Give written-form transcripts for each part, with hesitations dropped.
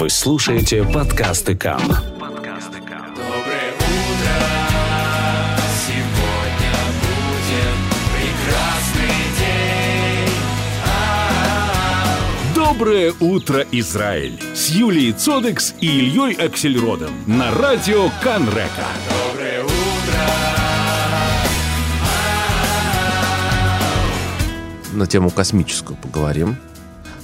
Вы слушаете подкасты КАМ. Доброе утро, сегодня будет прекрасный день. Доброе утро, Израиль! С Юлией Цодекс и Ильей Аксельродом на радио Кан Река. Доброе утро! На тему космическую поговорим.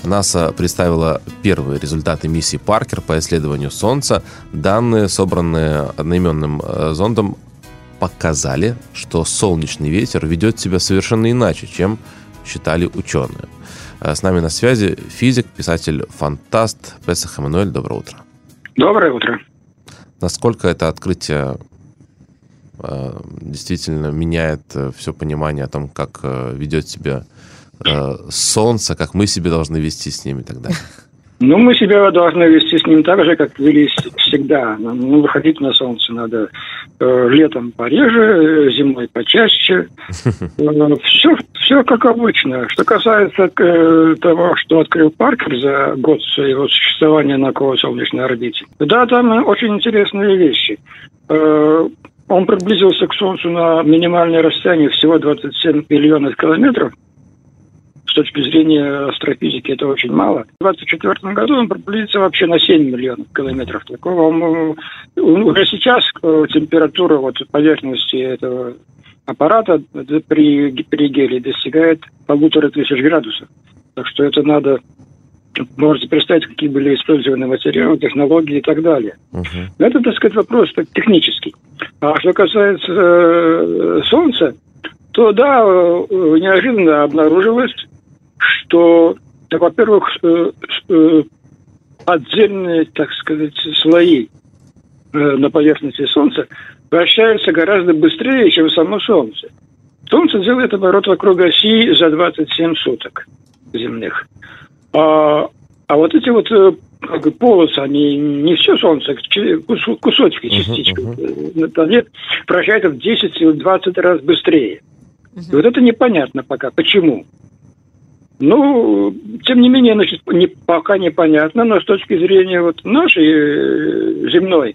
НАСА представила первые результаты миссии «Паркер» по исследованию Солнца. Данные, собранные одноименным зондом, показали, что солнечный ветер ведет себя совершенно иначе, чем считали ученые. С нами на связи физик, писатель-фантаст Песах Эммануэль. Доброе утро. Доброе утро. Насколько это открытие действительно меняет все понимание о том, как ведет себя Солнце, как мы себя должны вести с ними тогда? Ну, мы себя должны вести с ним так же, как вели всегда. Ну, выходить на солнце надо летом пореже, зимой почаще. Все как обычно. Что касается того, что открыл Паркер за год его существования на околосолнечной орбите, да, там очень интересные вещи. Он приблизился к Солнцу на минимальное расстояние всего 27 миллионов километров. С точки зрения астрофизики это очень мало. В 2024 году он приблизится вообще на 7 миллионов километров. Такого уже сейчас температура вот поверхности этого аппарата при гелии достигает 1500 градусов. Так что это надо... Можете представить, какие были использованы материалы, технологии и так далее. Но это, так сказать, вопрос технический. А что касается Солнца, то да, неожиданно обнаружилось, что, так, во-первых, отдельные, так сказать, слои на поверхности Солнца вращаются гораздо быстрее, чем само Солнце. Солнце делает оборот вокруг оси за 27 суток земных. А вот эти вот полосы, они не все Солнце, кусочки, частички. Они вращаются в 10 или 20 раз быстрее. И вот это непонятно пока. Почему? Ну, тем не менее, значит, пока непонятно, но с точки зрения вот нашей земной,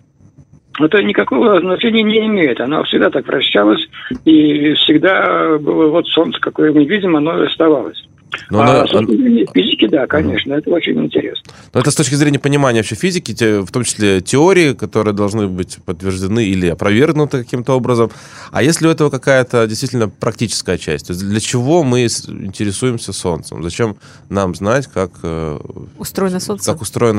это никакого значения не имеет. Она всегда так вращалась, и всегда было вот Солнце, какое мы видим, оно и оставалось. Но с точки зрения физики, да, конечно, это очень интересно. Но это с точки зрения понимания вообще физики, в том числе теории, которые должны быть подтверждены или опровергнуты каким-то образом. А если у этого какая-то действительно практическая часть? То есть для чего мы интересуемся Солнцем? Зачем нам знать, как устроено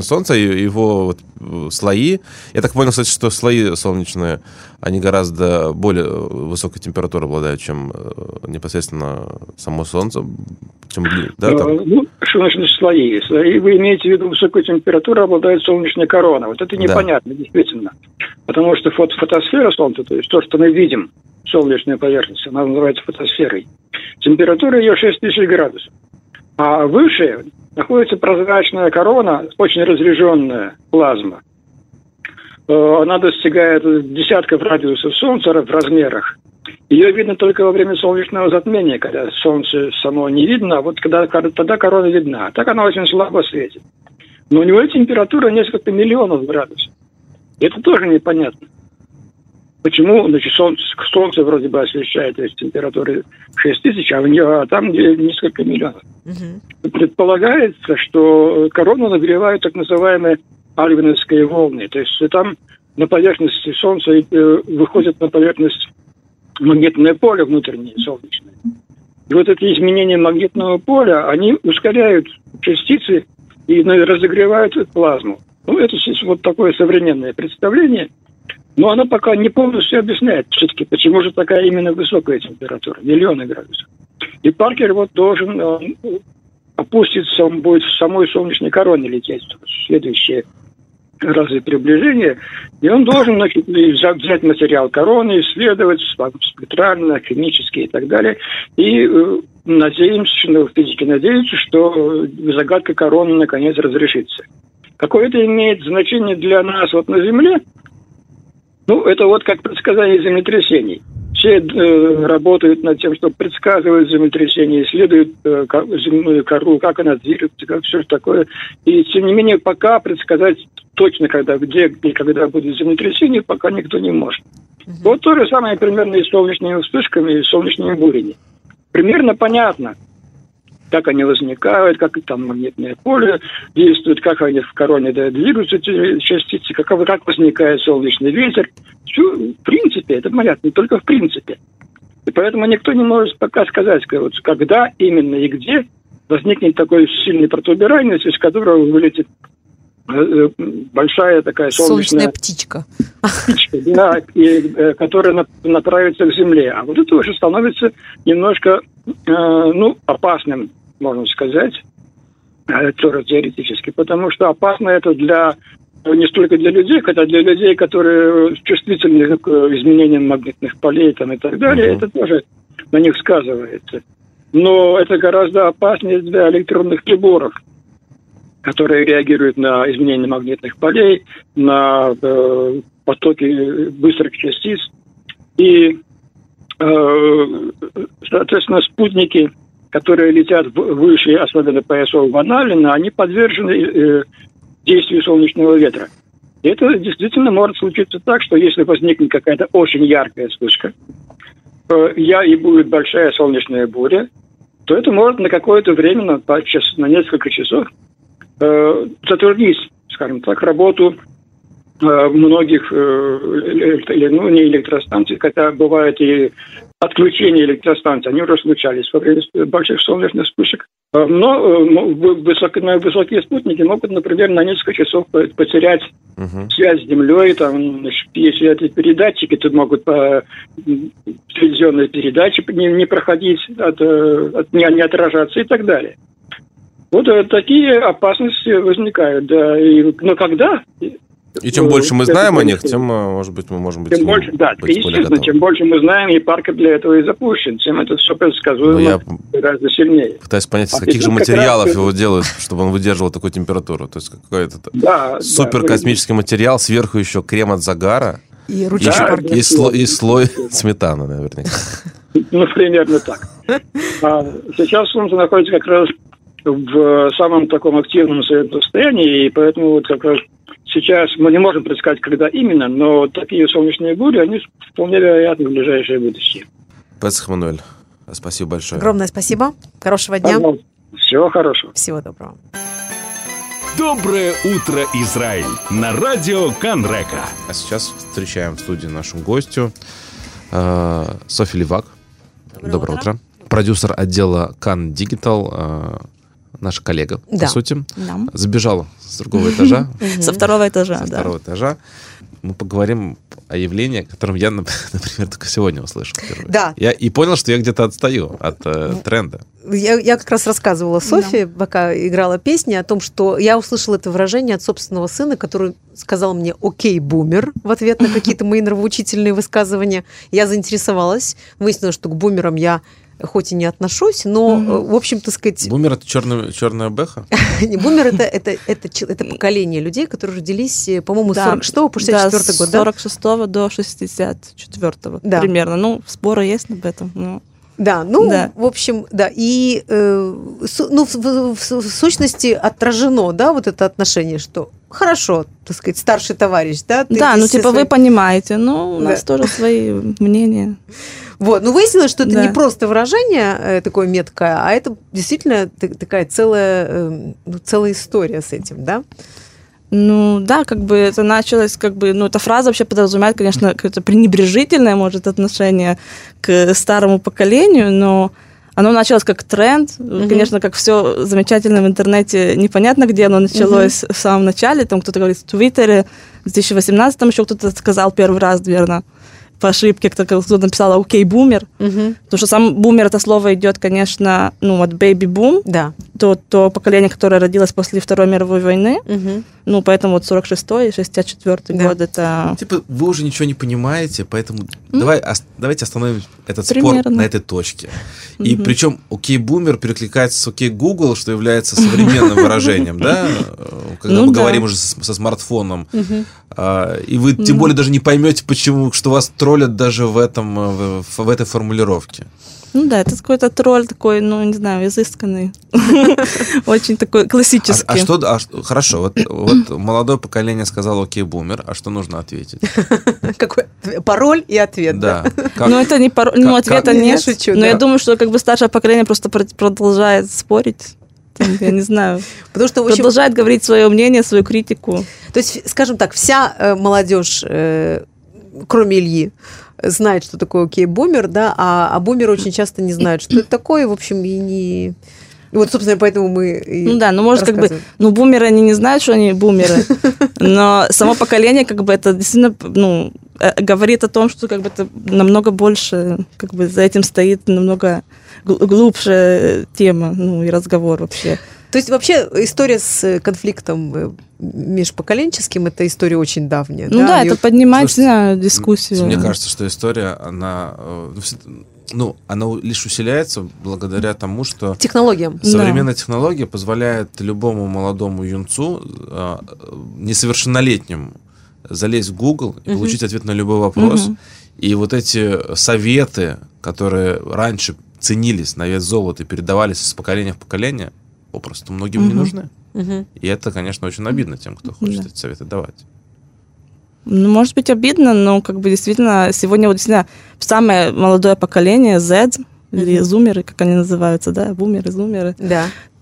Солнце, и его вот слои? Я так понял, кстати, что слои солнечные, они гораздо более высокой температурой обладают, чем непосредственно само Солнце. Да, ну, что значит слои? Слои, вы имеете в виду, высокую температуру обладает солнечная корона. Вот это непонятно, действительно. Потому что фотосфера Солнца, то есть то, что мы видим, солнечная поверхность, она называется фотосферой. Температура ее 6000 градусов. А выше находится прозрачная корона, очень разреженная плазма. Она достигает десятков радиусов Солнца в размерах. Ее видно только во время солнечного затмения, когда солнце само не видно, а вот тогда корона видна. Так она очень слабо светит. Но у него температура несколько миллионов градусов. Это тоже непонятно. Почему, значит, солнце вроде бы освещает, то есть температура 6000, а там несколько миллионов. Предполагается, что корону нагревают так называемые альвиновские волны. То есть там на поверхности солнца выходит на поверхность магнитное поле внутреннее, солнечное. И вот эти изменения магнитного поля, они ускоряют частицы и разогревают плазму. Ну, это сейчас вот такое современное представление, но оно пока не полностью объясняет все-таки, почему же такая именно высокая температура, миллионы градусов. И Паркер вот должен опуститься, он будет в самой солнечной короне лететь в следующие разы приближения, и он должен, значит, взять материал короны, исследовать спектрально, химически и так далее. И физики надеются, что загадка короны наконец разрешится. Какое это имеет значение для нас вот на Земле? Ну, это вот как предсказание землетрясений. Все работают над тем, что предсказывают землетрясения, исследуют земную кору, как она движется, как все такое. И, тем не менее, пока предсказать точно, когда, где и когда будет землетрясение, пока никто не может. Вот то же самое примерно и с солнечными вспышками, и с солнечными бурями. Примерно понятно, как они возникают, как там магнитное поле действует, как они в короне двигаются, эти частицы, как возникает солнечный ветер. Все, в принципе, это понятно, не только в принципе. И поэтому никто не может пока сказать, когда именно и где возникнет такой сильный протуберанец, из которого вылетит большая такая солнечная птичка, да, и, которая направится к Земле. А вот это уже становится немножко опасным, можно сказать, тоже теоретически, потому что опасно это не столько для людей, хотя для людей, которые чувствительны к изменениям магнитных полей там, и так далее, это тоже на них сказывается. Но это гораздо опаснее для электронных приборов, которые реагируют на изменения магнитных полей, на потоки быстрых частиц. И, соответственно, спутники, которые летят выше, особенно поясов Ван Аллена, они подвержены действию солнечного ветра. И это действительно может случиться так, что если возникнет какая-то очень яркая вспышка, и будет большая солнечная буря, то это может на какое-то время, на несколько часов, затруднить, скажем так, работу многих не электростанций, хотя бывают и отключения электростанций, они уже случались во время больших солнечных вспышек. Но высокие спутники могут, например, на несколько часов потерять связь с Землей, там, если это передатчики, то могут телевизионные передачи не проходить, не отражаться и так далее. Вот такие опасности возникают, да. Но когда... И чем больше мы знаем о них, тем, может быть, мы можем быть... Естественно, чем больше мы знаем, и Паркер для этого и запущен, тем это все предсказуемо гораздо сильнее. Пытаюсь понять, из каких же материалов его делают, чтобы он выдерживал такую температуру. То есть какой-то суперкосмический материал, сверху еще крем от загара и слой сметаны, наверняка. Ну, примерно так. Сейчас Солнце находится как раз в самом таком активном своем состоянии, и поэтому вот как раз сейчас мы не можем предсказать, когда именно, но такие солнечные бури, они вполне вероятны в ближайшее будущее. Песах Эммануэль, спасибо большое. Огромное спасибо. Хорошего дня. Всего хорошего. Всего доброго. Доброе утро, Израиль! На радио Кан Река. А сейчас встречаем в студии нашу гостью Софи Левак. Доброе утро. Продюсер отдела Кан Дигитал, наша коллега, по сути, сбежала с другого этажа. Со второго этажа, да. Со второго этажа. Мы поговорим о явлении, о котором я, например, только сегодня услышал. Да. И понял, что я где-то отстаю от тренда. Я как раз рассказывала Софи, пока играла песни, о том, что я услышала это выражение от собственного сына, который сказал мне «Окей, бумер» в ответ на какие-то мои нравоучительные высказывания. Я заинтересовалась. Выяснилось, что к бумерам я хоть и не отношусь, но, в общем, так сказать... Бумер — это черная бэха? Бумер — это поколение людей, которые родились, по-моему, с 46-го по 64-й год. Да, с 46-го до 64-го примерно. Ну, споры есть об этом. Да, в общем, да. И в сущности отражено, да, вот это отношение, что хорошо, так сказать, старший товарищ, да? Вы понимаете, но у нас тоже свои мнения. Вот, выяснилось, что это не просто выражение такое меткое, а это действительно такая целая история с этим, да? Это началось, эта фраза вообще подразумевает, конечно, какое-то пренебрежительное, может, отношение к старому поколению, но оно началось как тренд, конечно, как все замечательно в интернете, непонятно, где оно началось в самом начале, там кто-то говорит в Твиттере, в 2018-м еще кто-то сказал первый раз, наверное, по ошибке, кто-то написал «Окей, бумер», потому что сам бумер, это слово идет, конечно, от «бэйби бум», то поколение, которое родилось после Второй мировой войны, Ну, поэтому вот 46-й и 64-й год это... Типа, вы уже ничего не понимаете, поэтому давайте остановим этот спор на этой точке. И причем «Окей-бумер» перекликается с «Окей-Гугл», что является современным выражением, да? Когда мы говорим уже со смартфоном. И вы, тем более, даже не поймете, почему, что вас троллят даже в этой формулировке. Ну да, это какой-то тролль такой, ну, не знаю, изысканный. Очень такой классический. А что... Хорошо, вот молодое поколение сказало «Окей, бумер», а что нужно ответить? Какой пароль и ответ, да? Ну, это не пароль, ну, ответа нет. Но я думаю, что как бы старшее поколение просто продолжает спорить. Я не знаю. Потому что, в общем, продолжает говорить свое мнение, свою критику. То есть, скажем так, вся молодежь, кроме Ильи, знает, что такое «Окей-бумер», да, а бумеры очень часто не знают, что это такое, в общем, и не... Вот, собственно, поэтому мы и ну да, ну, может, как бы, ну, бумеры, они не знают, что они бумеры, но само поколение, как бы, это действительно, ну, говорит о том, что, как бы, это намного больше, как бы, за этим стоит намного глубже тема, ну, и разговор вообще. То есть вообще история с конфликтом межпоколенческим, это история очень давняя. Ну да, да, это поднимает дискуссию. Мне кажется, что история, она... Ну, она лишь усиляется благодаря тому, что... Технологиям. Современная технология позволяет любому молодому юнцу, несовершеннолетнему, залезть в Google и получить ответ на любой вопрос. И вот эти советы, которые раньше ценились на вес золота и передавались из поколения в поколение, попросту многим не нужны. И это, конечно, очень обидно тем, кто хочет эти советы давать. Ну, может быть, обидно, но как бы действительно сегодня вот действительно самое молодое поколение Z или зумеры, как они называются, да, бумеры, зумеры,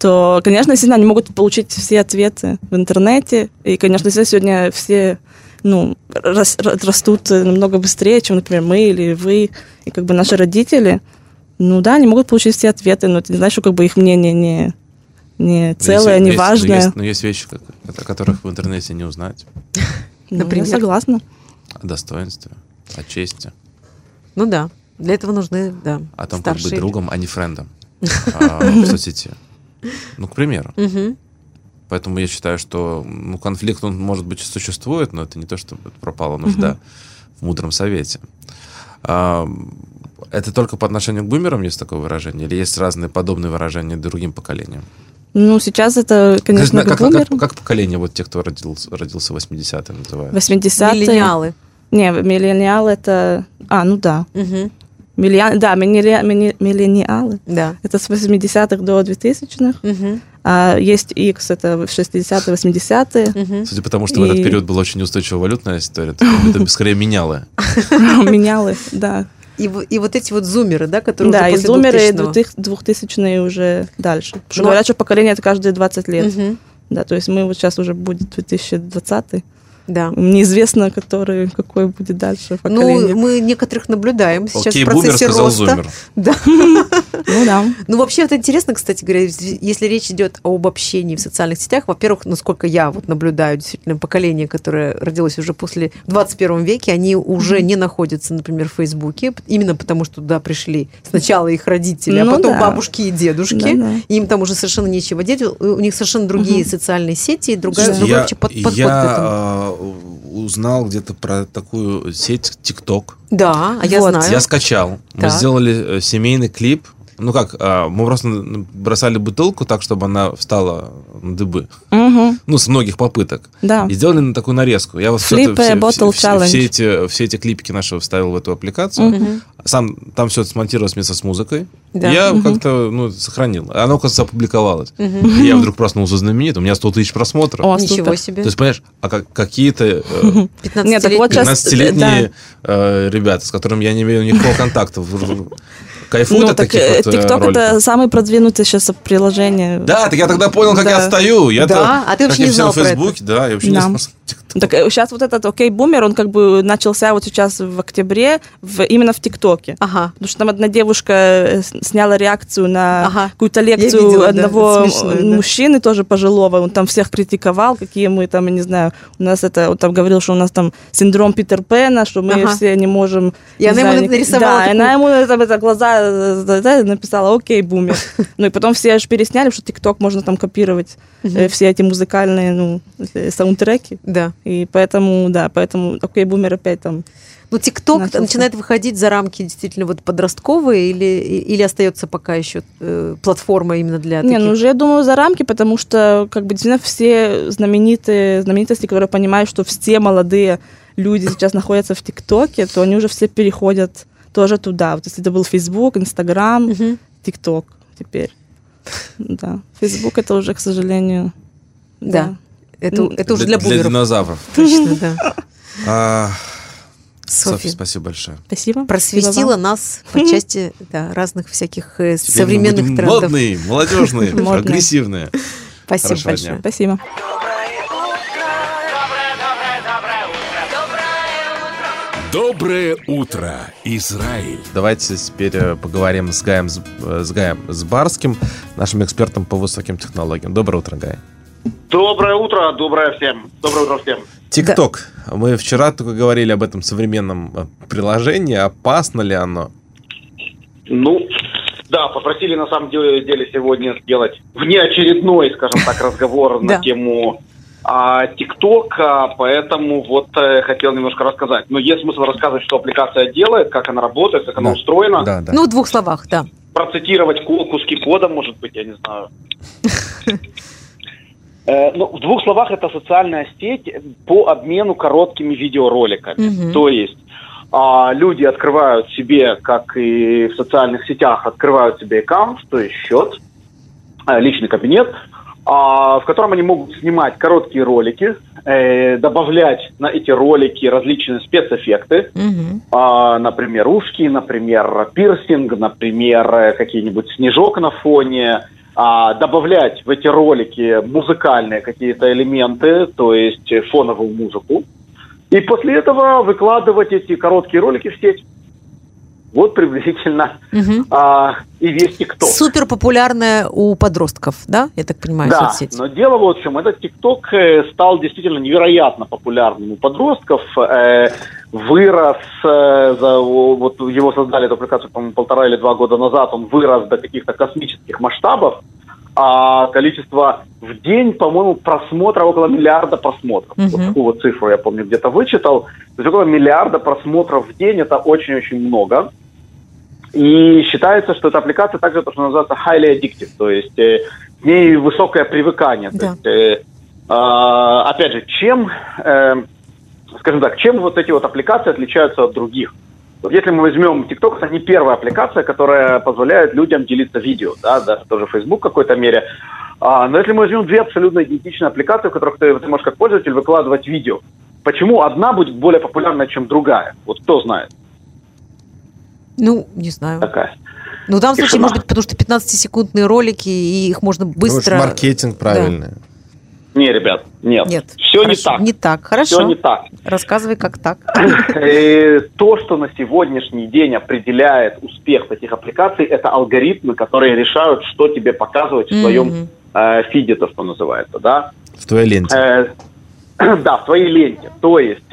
то, конечно, действительно они могут получить все ответы в интернете, и, конечно, сегодня все, ну, растут намного быстрее, чем, например, мы или вы, и как бы наши родители, ну да, они могут получить все ответы, но это не значит, что как бы их мнение не целое, не важное. Но есть вещи, о которых в интернете не узнать. Например, я согласна. О достоинстве, о чести. Ну да, для этого нужны, да, о том, как быть другом, а не френдом в соцсети. Ну, к примеру. Поэтому я считаю, что конфликт, он, может быть, существует, но это не то, что пропала нужда в мудром совете. Это только по отношению к бумерам есть такое выражение? Или есть разные подобные выражения другим поколениям? Ну, сейчас это, конечно, как поколение вот тех, кто родился в 80-е, называют? 80-е. Миллениалы. Не, миллениалы это... А, ну да. Да, миллениалы. Да. Это с 80-х до 2000-х. А есть X, это 60-е, 80-е. Судя по тому, что в этот период была очень неустойчивая валютная история, это скорее менялы. Менялы, да. И вот эти вот зумеры, да, которые да, уже после 2000-го. Да, и зумеры 2000-е уже дальше. Потому что говорят, что поколение это каждые 20 лет. Да, то есть мы вот сейчас уже будет 2020-й. Да. Неизвестно, какое будет дальше поколение. Ну, мы некоторых наблюдаем сейчас в процессе роста. Да. Ну да. Ну вообще это интересно, кстати говоря, если речь идет об общении в социальных сетях. Во-первых, насколько я вот наблюдаю, действительно, поколение, которое родилось уже после 21 веке, они уже не находятся, например, в Фейсбуке, именно потому что туда пришли сначала их родители, а потом бабушки и дедушки. Им там уже совершенно нечего делать. У них совершенно другие социальные сети и другой подход к этому. Узнал где-то про такую сеть TikTok. Да, а я знаю. Я скачал. Да. Мы сделали семейный клип. Ну как, мы просто бросали бутылку так, чтобы она встала на дыбы. Ну, с многих попыток. Да. И сделали на такую нарезку. Я вот все эти клипики наши вставил в эту аппликацию. Сам там все это смонтировалось вместе с музыкой. Да. Я как-то сохранил. Оно, оказывается, опубликовалось. И я вдруг проснулся знаменит. У меня 100 тысяч просмотров. О, ничего себе. То есть, понимаешь, какие-то 15-летние ребята, с которыми я не имею никакого контакта, кайфуют от таких вот TikTok роликов. Это самое продвинутое сейчас приложение. Да, так я тогда понял, как я отстаю. Я-то, а ты вообще не знал про это. Да, я вообще не знал. Так сейчас вот этот окей-бумер, он как бы начался вот сейчас в октябре именно в ТикТоке. Ага. Потому что там одна девушка сняла реакцию на какую-то лекцию одного мужчины, тоже пожилого. Он там всех критиковал, какие мы там, я не знаю, у нас это, он там говорил, что у нас там синдром Питер Пэна, что мы все не можем... И она ему это нарисовала. Да, она ему это глаза написала окей-бумер. Ну и потом все аж пересняли, потому что ТикТок можно там копировать все эти музыкальные, ну, саундтреки. Да. И поэтому, да, поэтому окей-бумер опять там... Ну, ТикТок начинает выходить за рамки действительно вот подростковые или остается пока еще платформа именно для таких? Не, ну уже, я думаю, за рамки, потому что как бы действительно все знаменитости, которые понимают, что все молодые люди сейчас находятся в ТикТоке, то они уже все переходят тоже туда. Вот если это был Facebook, Instagram, ТикТок теперь. Да. Facebook это уже, к сожалению... Да. Это уже для бумеров. Для динозавров. Точно, да. Софи, спасибо большое. Спасибо. Просветила нас по части разных всяких современных трендов. Модные, молодежные, агрессивные. Спасибо большое. Спасибо. Доброе утро, Израиль! Давайте теперь поговорим с Гаем Сбарским, нашим экспертом по высоким технологиям. Доброе утро, Гай. Доброе утро, доброе утро всем. ТикТок. Да. Мы вчера только говорили об этом современном приложении. Опасно ли оно? Ну, да, попросили на самом деле сегодня сделать внеочередной, скажем так, разговор на тему ТикТока, поэтому вот хотел немножко рассказать. Но есть смысл рассказывать, что аппликация делает, как она работает, как она устроена. Да, да. Ну, в двух словах, да. Процитировать куски кода, может быть, я не знаю. Ну, в двух словах, это социальная сеть по обмену короткими видеороликами. То есть люди открывают себе, как и в социальных сетях, открывают себе аккаунт, то есть счет, личный кабинет, в котором они могут снимать короткие ролики, добавлять на эти ролики различные спецэффекты, например, ушки, например, пирсинг, например, какие-нибудь снежок на фоне, добавлять в эти ролики музыкальные какие-то элементы, то есть фоновую музыку, и после этого выкладывать эти короткие ролики в сеть. Вот приблизительно и весь ТикТок. Супер популярная у подростков, да, я так понимаю, да, соцсеть? Да, но дело вот в чем. Этот ТикТок стал действительно невероятно популярным у подростков, вырос, вот его создали, эту аппликацию, по-моему, 1,5 или 2 года назад, он вырос до каких-то космических масштабов, а количество в день, по-моему, просмотров около 1 миллиарда просмотров. Вот такую вот цифру я помню, где-то вычитал. То есть около 1 миллиарда просмотров в день, это очень-очень много. И считается, что эта аппликация также то, что называется highly addictive, то есть в ней высокое привыкание. Да. То есть, опять же, чем... скажем так, чем вот эти вот аппликации отличаются от других? Вот если мы возьмем TikTok, это не первая аппликация, которая позволяет людям делиться видео, да, даже тоже Facebook в какой-то мере. Но если мы возьмем две абсолютно идентичные аппликации, в которых ты можешь как пользователь выкладывать видео, почему одна будет более популярна, чем другая? Вот кто знает? Ну, не знаю. Такая. Ну, в данном случае, может быть, потому что 15-секундные ролики, и их можно быстро... Потому что маркетинг правильный. Да. Не, ребят, нет. Все хорошо, не так. Не так, хорошо. Все не так. Рассказывай, как так. То, что на сегодняшний день определяет успех таких аппликаций, это алгоритмы, которые решают, что тебе показывать в твоем фиде, то, что называется, да? В твоей ленте. Да, в твоей ленте. То есть,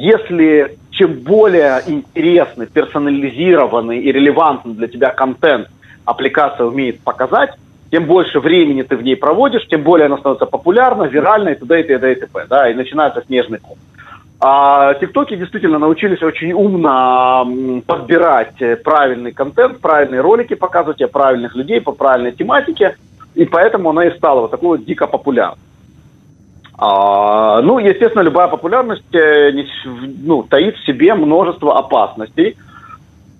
если чем более интересный, персонализированный и релевантный для тебя контент аппликация умеет показать, тем больше времени ты в ней проводишь, тем более она становится популярна, виральна и т.д. и т.д. и т.п. Да, и начинается снежный ком. ТикТоки действительно научились очень умно подбирать правильный контент, правильные ролики, показывать правильных людей по правильной тематике, и поэтому она и стала вот такой вот дико популярной. Ну, естественно, любая популярность таит в себе множество опасностей.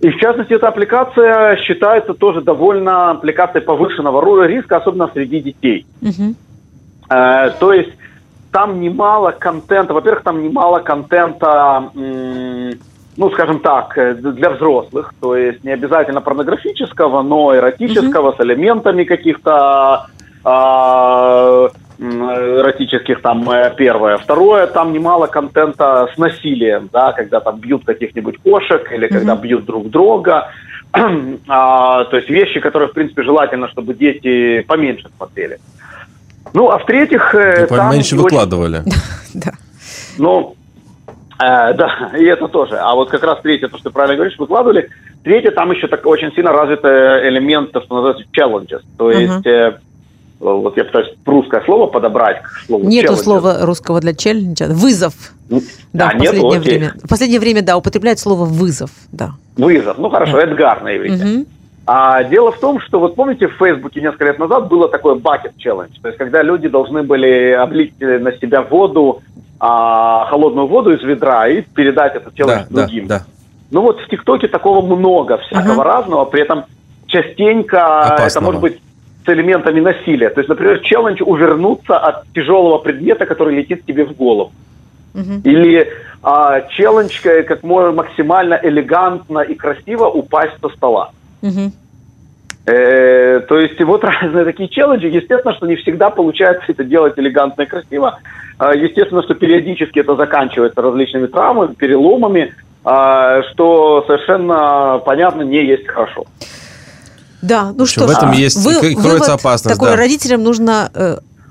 И, в частности, эта аппликация считается тоже довольно аппликацией повышенного риска, особенно среди детей. То есть там немало контента, во-первых, там немало контента, скажем так, для взрослых, то есть не обязательно порнографического, но эротического, с элементами каких-то фантастических, там, первое. Второе, там немало контента с насилием, да, когда там бьют каких-нибудь кошек или когда бьют друг друга. То есть вещи, которые, в принципе, желательно, чтобы дети поменьше смотрели. Ну, а в-третьих... Поменьше выкладывали. Да. Ну, да, и это тоже. А вот как раз третье, то, что ты правильно говоришь, выкладывали. Третье, там еще так очень сильно развит элемент, что называется, challenges. То есть... Вот я пытаюсь русское слово подобрать к слову челленджа. Нету слова русского для челленджа. Вызов. Да, в последнее время. В последнее время, да, употребляют слово вызов. Да. Вызов. Ну хорошо, да. Эдгар на иврите. А дело в том, что вот помните, в Фейсбуке несколько лет назад было такое bucket challenge. То есть когда люди должны были облить на себя воду, холодную воду из ведра и передать этот челлендж другим. Да. Ну вот в ТикТоке такого много всякого разного, при этом частенько опасного. Это может быть с элементами насилия. То есть, например, челлендж увернуться от тяжелого предмета, который летит тебе в голову. Или челлендж, как можно максимально элегантно и красиво упасть со стола. То есть вот разные такие челленджи. Естественно, что не всегда получается это делать элегантно и красиво. Естественно, что периодически это заканчивается различными травмами, переломами, что совершенно понятно не есть хорошо. Да, ну что ж, в этом есть, кроется опасность. Такой, да. Родителям нужно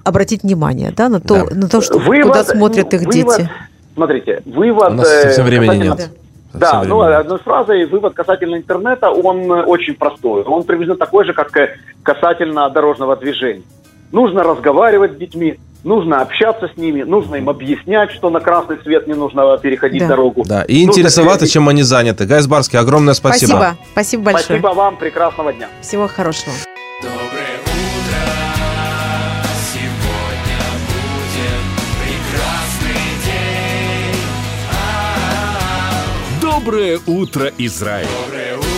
обратить внимание, да, на то, да. На то, что вывод, куда смотрят их дети. Смотрите, вывод... У нас совсем времени нет. Да, совсем времени. Одной фразой, вывод касательно интернета, он очень простой. Он примерно такой же, как касательно дорожного движения. Нужно разговаривать с детьми, нужно общаться с ними, нужно им объяснять, что на красный свет не нужно переходить дорогу. Да, и интересоваться, чем они заняты. Гай Сбарский, огромное спасибо. Спасибо, спасибо большое. Спасибо вам, прекрасного дня. Всего хорошего. Доброе утро, сегодня будет прекрасный день. Доброе утро, Израиль. Доброе утро.